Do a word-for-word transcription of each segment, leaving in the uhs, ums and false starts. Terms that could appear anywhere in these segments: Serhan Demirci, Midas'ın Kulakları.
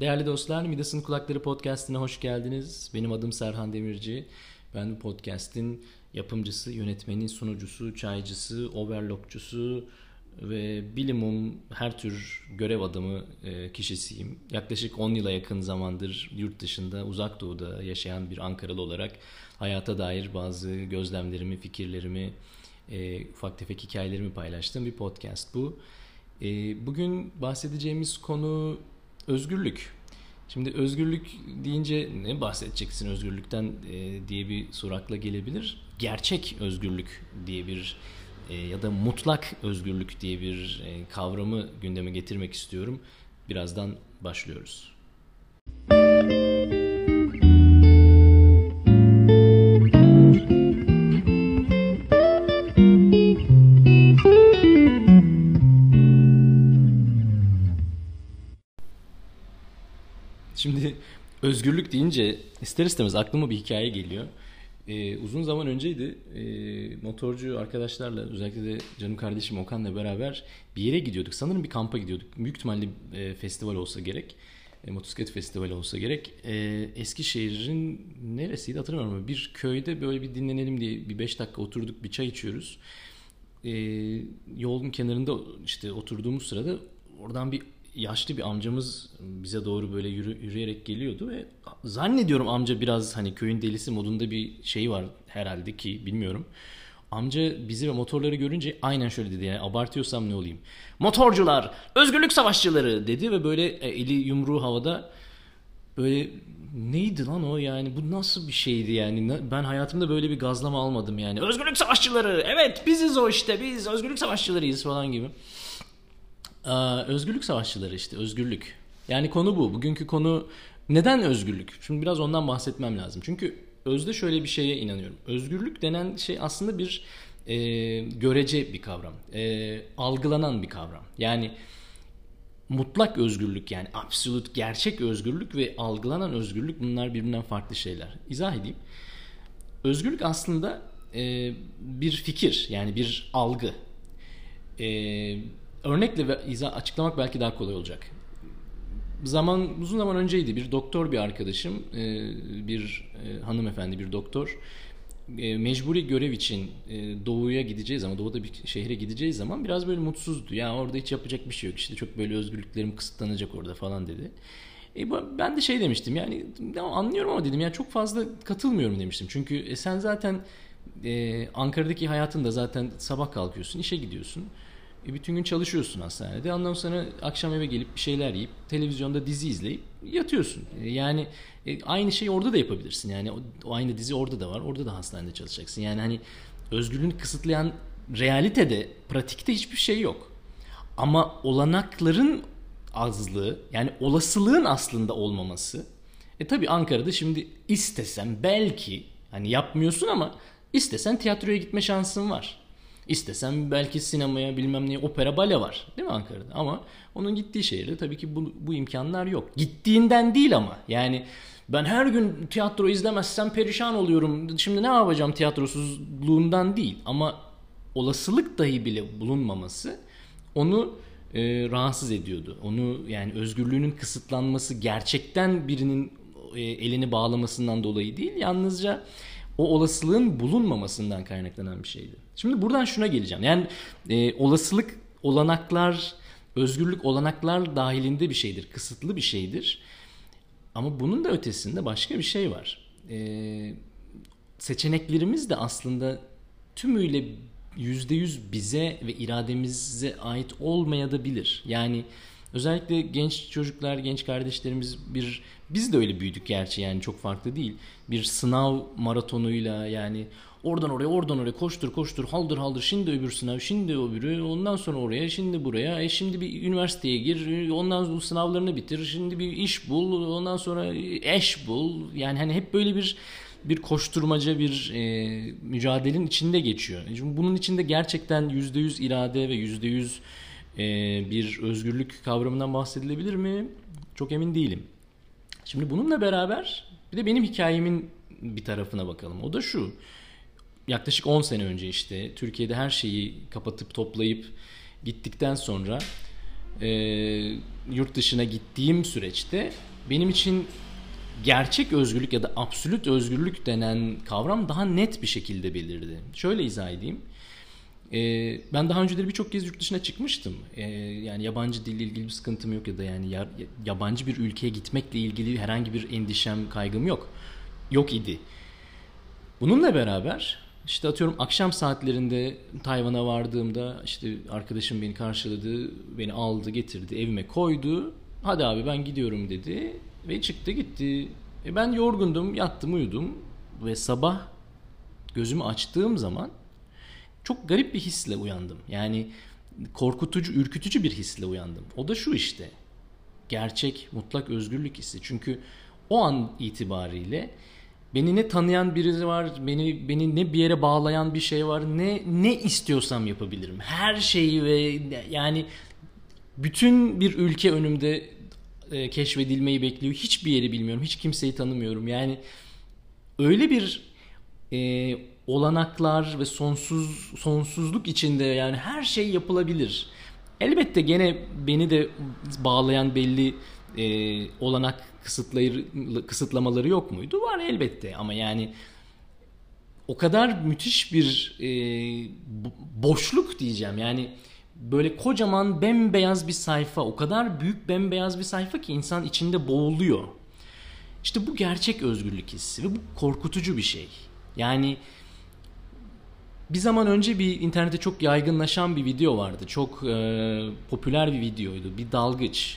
Değerli dostlar, Midas'ın Kulakları podcast'ine hoş geldiniz. Benim adım Serhan Demirci. Ben bu podcast'in yapımcısı, yönetmeni, sunucusu, çaycısı, overlockçusu ve bilimum her tür görev adamı kişisiyim. Yaklaşık on yıla yakın zamandır yurt dışında, uzak doğuda yaşayan bir Ankaralı olarak hayata dair bazı gözlemlerimi, fikirlerimi, ufak tefek hikayelerimi paylaştığım bir podcast bu. Bugün bahsedeceğimiz konu özgürlük. Şimdi özgürlük deyince ne bahsedeceksin özgürlükten diye bir soru akla gelebilir. Gerçek özgürlük diye bir ya da mutlak özgürlük diye bir kavramı gündeme getirmek istiyorum. Birazdan başlıyoruz. Şimdi özgürlük deyince ister istemez aklıma bir hikaye geliyor. Ee, uzun zaman önceydi, ee, motorcu arkadaşlarla, özellikle de canım kardeşim Okan'la beraber bir yere gidiyorduk. Sanırım bir kampa gidiyorduk. Büyük ihtimalle e, festival olsa gerek. E, motosiklet festivali olsa gerek. E, Eskişehir'in neresiydi hatırlamıyorum ama bir köyde böyle bir dinlenelim diye bir beş dakika oturduk, bir çay içiyoruz. E, yolun kenarında işte oturduğumuz sırada oradan bir yaşlı bir amcamız bize doğru böyle yürü, yürüyerek geliyordu ve zannediyorum amca biraz hani köyün delisi modunda bir şey var herhalde ki bilmiyorum. Amca bizi ve motorları görünce aynen şöyle dedi, yani abartıyorsam ne olayım. Motorcular, özgürlük savaşçıları dedi ve böyle eli yumruğu havada böyle neydi lan o, yani bu nasıl bir şeydi yani, ben hayatımda böyle bir gazlama almadım yani. Özgürlük savaşçıları, evet biziz o işte, biz özgürlük savaşçılarıyız falan gibi. Özgürlük savaşçıları işte, özgürlük. Yani konu bu. Bugünkü konu neden özgürlük? Şimdi biraz ondan bahsetmem lazım. Çünkü özde şöyle bir şeye inanıyorum. Özgürlük denen şey aslında bir e, görece bir kavram. E, algılanan bir kavram. Yani mutlak özgürlük, yani absolut gerçek özgürlük ve algılanan özgürlük, bunlar birbirinden farklı şeyler. İzah edeyim. Özgürlük aslında e, bir fikir, yani bir algı. Eee Örnekle açıklamak belki daha kolay olacak. Zaman, uzun zaman önceydi, bir doktor bir arkadaşım, bir hanımefendi, bir doktor, mecburi görev için doğuya gideceğiz ama doğuda bir şehre gideceğiz zaman biraz böyle mutsuzdu. Ya orada hiç yapacak bir şey yok, işte çok böyle özgürlüklerim kısıtlanacak orada falan dedi. E ben de şey demiştim, yani anlıyorum ama dedim ya çok fazla katılmıyorum demiştim. Çünkü e sen zaten e, Ankara'daki hayatında zaten sabah kalkıyorsun, işe gidiyorsun. Bütün gün çalışıyorsun hastanede. Ondan sonra akşam eve gelip bir şeyler yiyip, televizyonda dizi izleyip yatıyorsun. Yani aynı şeyi orada da yapabilirsin. Yani o aynı dizi orada da var. Orada da hastanede çalışacaksın. Yani hani özgürlüğünü kısıtlayan realitede, pratikte hiçbir şey yok. Ama olanakların azlığı, yani olasılığın aslında olmaması. E tabii Ankara'da şimdi istesen belki, hani yapmıyorsun ama istesen tiyatroya gitme şansın var. İstesem belki sinemaya, bilmem neye, opera, bale var değil mi Ankara'da? Ama onun gittiği şehirde tabii ki bu, bu imkanlar yok. Gittiğinden değil ama. Yani ben her gün tiyatro izlemezsem perişan oluyorum. Şimdi ne yapacağım tiyatrosuzluğundan değil. Ama olasılık dahi bile bulunmaması onu e, rahatsız ediyordu. Onu, yani özgürlüğünün kısıtlanması gerçekten birinin e, elini bağlamasından dolayı değil. Yalnızca o olasılığın bulunmamasından kaynaklanan bir şeydi. Şimdi buradan şuna geleceğim. Yani e, olasılık, olanaklar, özgürlük olanaklar dahilinde bir şeydir. Kısıtlı bir şeydir. Ama bunun da ötesinde başka bir şey var. E, seçeneklerimiz de aslında tümüyle yüzde yüz bize ve irademize ait olmayabilir. Yani özellikle genç çocuklar, genç kardeşlerimiz bir, biz de öyle büyüdük gerçi, yani çok farklı değil. Bir sınav maratonuyla, yani oradan oraya, oradan oraya koştur koştur, haldır haldır, şimdi öbür sınav, şimdi öbürü, ondan sonra oraya, şimdi buraya, e şimdi bir üniversiteye gir, ondan sonra sınavlarını bitir, şimdi bir iş bul, ondan sonra eş bul. Yani hani hep böyle bir bir koşturmaca, bir e, mücadelenin içinde geçiyor. Şimdi bunun içinde gerçekten yüzde yüz irade ve yüzde yüz bir özgürlük kavramından bahsedilebilir mi? Çok emin değilim. Şimdi bununla beraber bir de benim hikayemin bir tarafına bakalım. O da şu. Yaklaşık on sene önce işte Türkiye'de her şeyi kapatıp toplayıp gittikten sonra e, yurt dışına gittiğim süreçte benim için gerçek özgürlük ya da absolut özgürlük denen kavram daha net bir şekilde belirdi. Şöyle izah edeyim. Ee, ben daha önceleri birçok kez yurt dışına çıkmıştım. Ee, yani yabancı dille ilgili bir sıkıntım yok ya da yani yabancı bir ülkeye gitmekle ilgili herhangi bir endişem, kaygım yok. Yok idi. Bununla beraber işte atıyorum akşam saatlerinde Tayvan'a vardığımda işte arkadaşım beni karşıladı, beni aldı, getirdi, evime koydu. Hadi abi ben gidiyorum dedi ve çıktı gitti. E ben yorgundum, yattım, uyudum ve sabah gözümü açtığım zaman çok garip bir hisle uyandım. Yani korkutucu, ürkütücü bir hisle uyandım. O da şu işte. Gerçek, mutlak özgürlük hissi. Çünkü o an itibariyle beni ne tanıyan biri var, beni beni ne bir yere bağlayan bir şey var, ne ne istiyorsam yapabilirim. Her şeyi ve yani bütün bir ülke önümde e, keşfedilmeyi bekliyor. Hiçbir yeri bilmiyorum, hiç kimseyi tanımıyorum. Yani öyle bir e, olanaklar ve sonsuz sonsuzluk içinde yani her şey yapılabilir. Elbette gene beni de bağlayan belli e, olanak kısıtlamaları yok muydu? Var elbette ama yani o kadar müthiş bir e, boşluk diyeceğim. Yani böyle kocaman bembeyaz bir sayfa, o kadar büyük bembeyaz bir sayfa ki insan içinde boğuluyor. İşte bu gerçek özgürlük hissi ve bu korkutucu bir şey. Yani bir zaman önce bir internette çok yaygınlaşan bir video vardı. Çok e, popüler bir videoydu. Bir dalgıç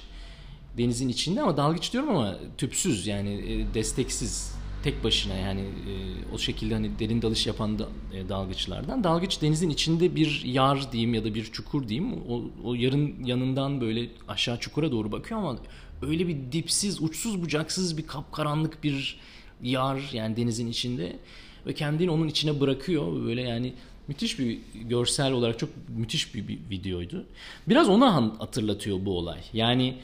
denizin içinde ama dalgıç diyorum ama tüpsüz yani e, desteksiz tek başına yani e, o şekilde hani derin dalış yapan da, e, dalgıçlardan. Dalgıç denizin içinde bir yar diyeyim ya da bir çukur diyeyim. O, o yarın yanından böyle aşağı çukura doğru bakıyor ama öyle bir dipsiz, uçsuz bucaksız bir kapkaranlık bir yar yani denizin içinde. Ve kendini onun içine bırakıyor. Böyle yani müthiş bir görsel olarak çok müthiş bir, bir videoydu. Biraz ona hatırlatıyor bu olay. Yani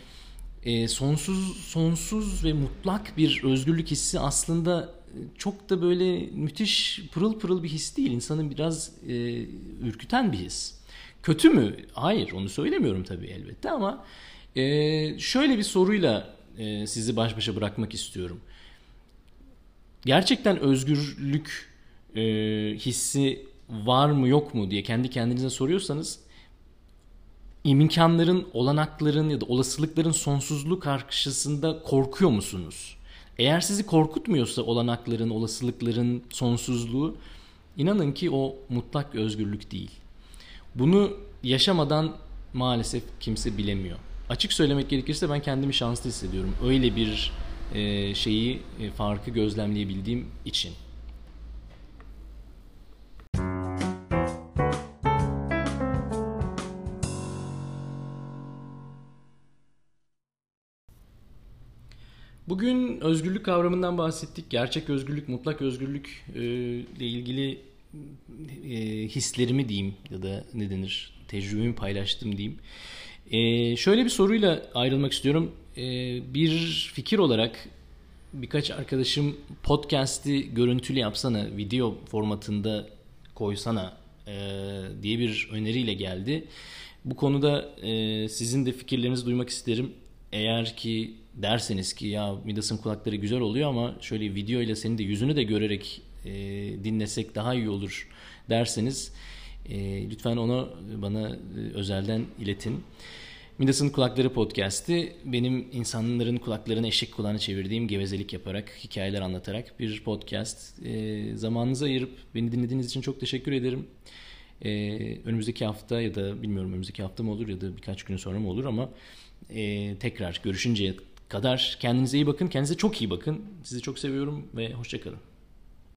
e, sonsuz sonsuz ve mutlak bir özgürlük hissi aslında çok da böyle müthiş pırıl pırıl bir his değil. İnsanı biraz e, ürküten bir his. Kötü mü? Hayır, onu söylemiyorum tabii elbette ama e, şöyle bir soruyla e, sizi baş başa bırakmak istiyorum. Gerçekten özgürlük e, hissi var mı yok mu diye kendi kendinize soruyorsanız imkanların, olanakların ya da olasılıkların sonsuzluğu karşısında korkuyor musunuz? Eğer sizi korkutmuyorsa olanakların, olasılıkların sonsuzluğu inanın ki o mutlak özgürlük değil. Bunu yaşamadan maalesef kimse bilemiyor. Açık söylemek gerekirse ben kendimi şanslı hissediyorum. Öyle bir şeyi, farkı gözlemleyebildiğim için. Bugün özgürlük kavramından bahsettik. Gerçek özgürlük, mutlak özgürlük ile ilgili hislerimi diyeyim ya da ne denir, tecrübemi paylaştım diyeyim. Ee, şöyle bir soruyla ayrılmak istiyorum. Ee, bir fikir olarak birkaç arkadaşım podcast'i görüntülü yapsana, video formatında koysana e, diye bir öneriyle geldi. Bu konuda e, sizin de fikirlerinizi duymak isterim. Eğer ki derseniz ki ya Midas'ın kulakları güzel oluyor ama şöyle video ile senin de yüzünü de görerek e, dinlesek daha iyi olur derseniz E, lütfen onu bana e, özelden iletin. Midas'ın Kulakları Podcast'i benim insanların kulaklarını eşek kulağına çevirdiğim, gevezelik yaparak, hikayeler anlatarak bir podcast. E, zamanınızı ayırıp beni dinlediğiniz için çok teşekkür ederim. E, önümüzdeki hafta ya da bilmiyorum önümüzdeki hafta mı olur ya da birkaç gün sonra mı olur ama e, tekrar görüşünceye kadar kendinize iyi bakın. Kendinize çok iyi bakın. Sizi çok seviyorum ve hoşça kalın.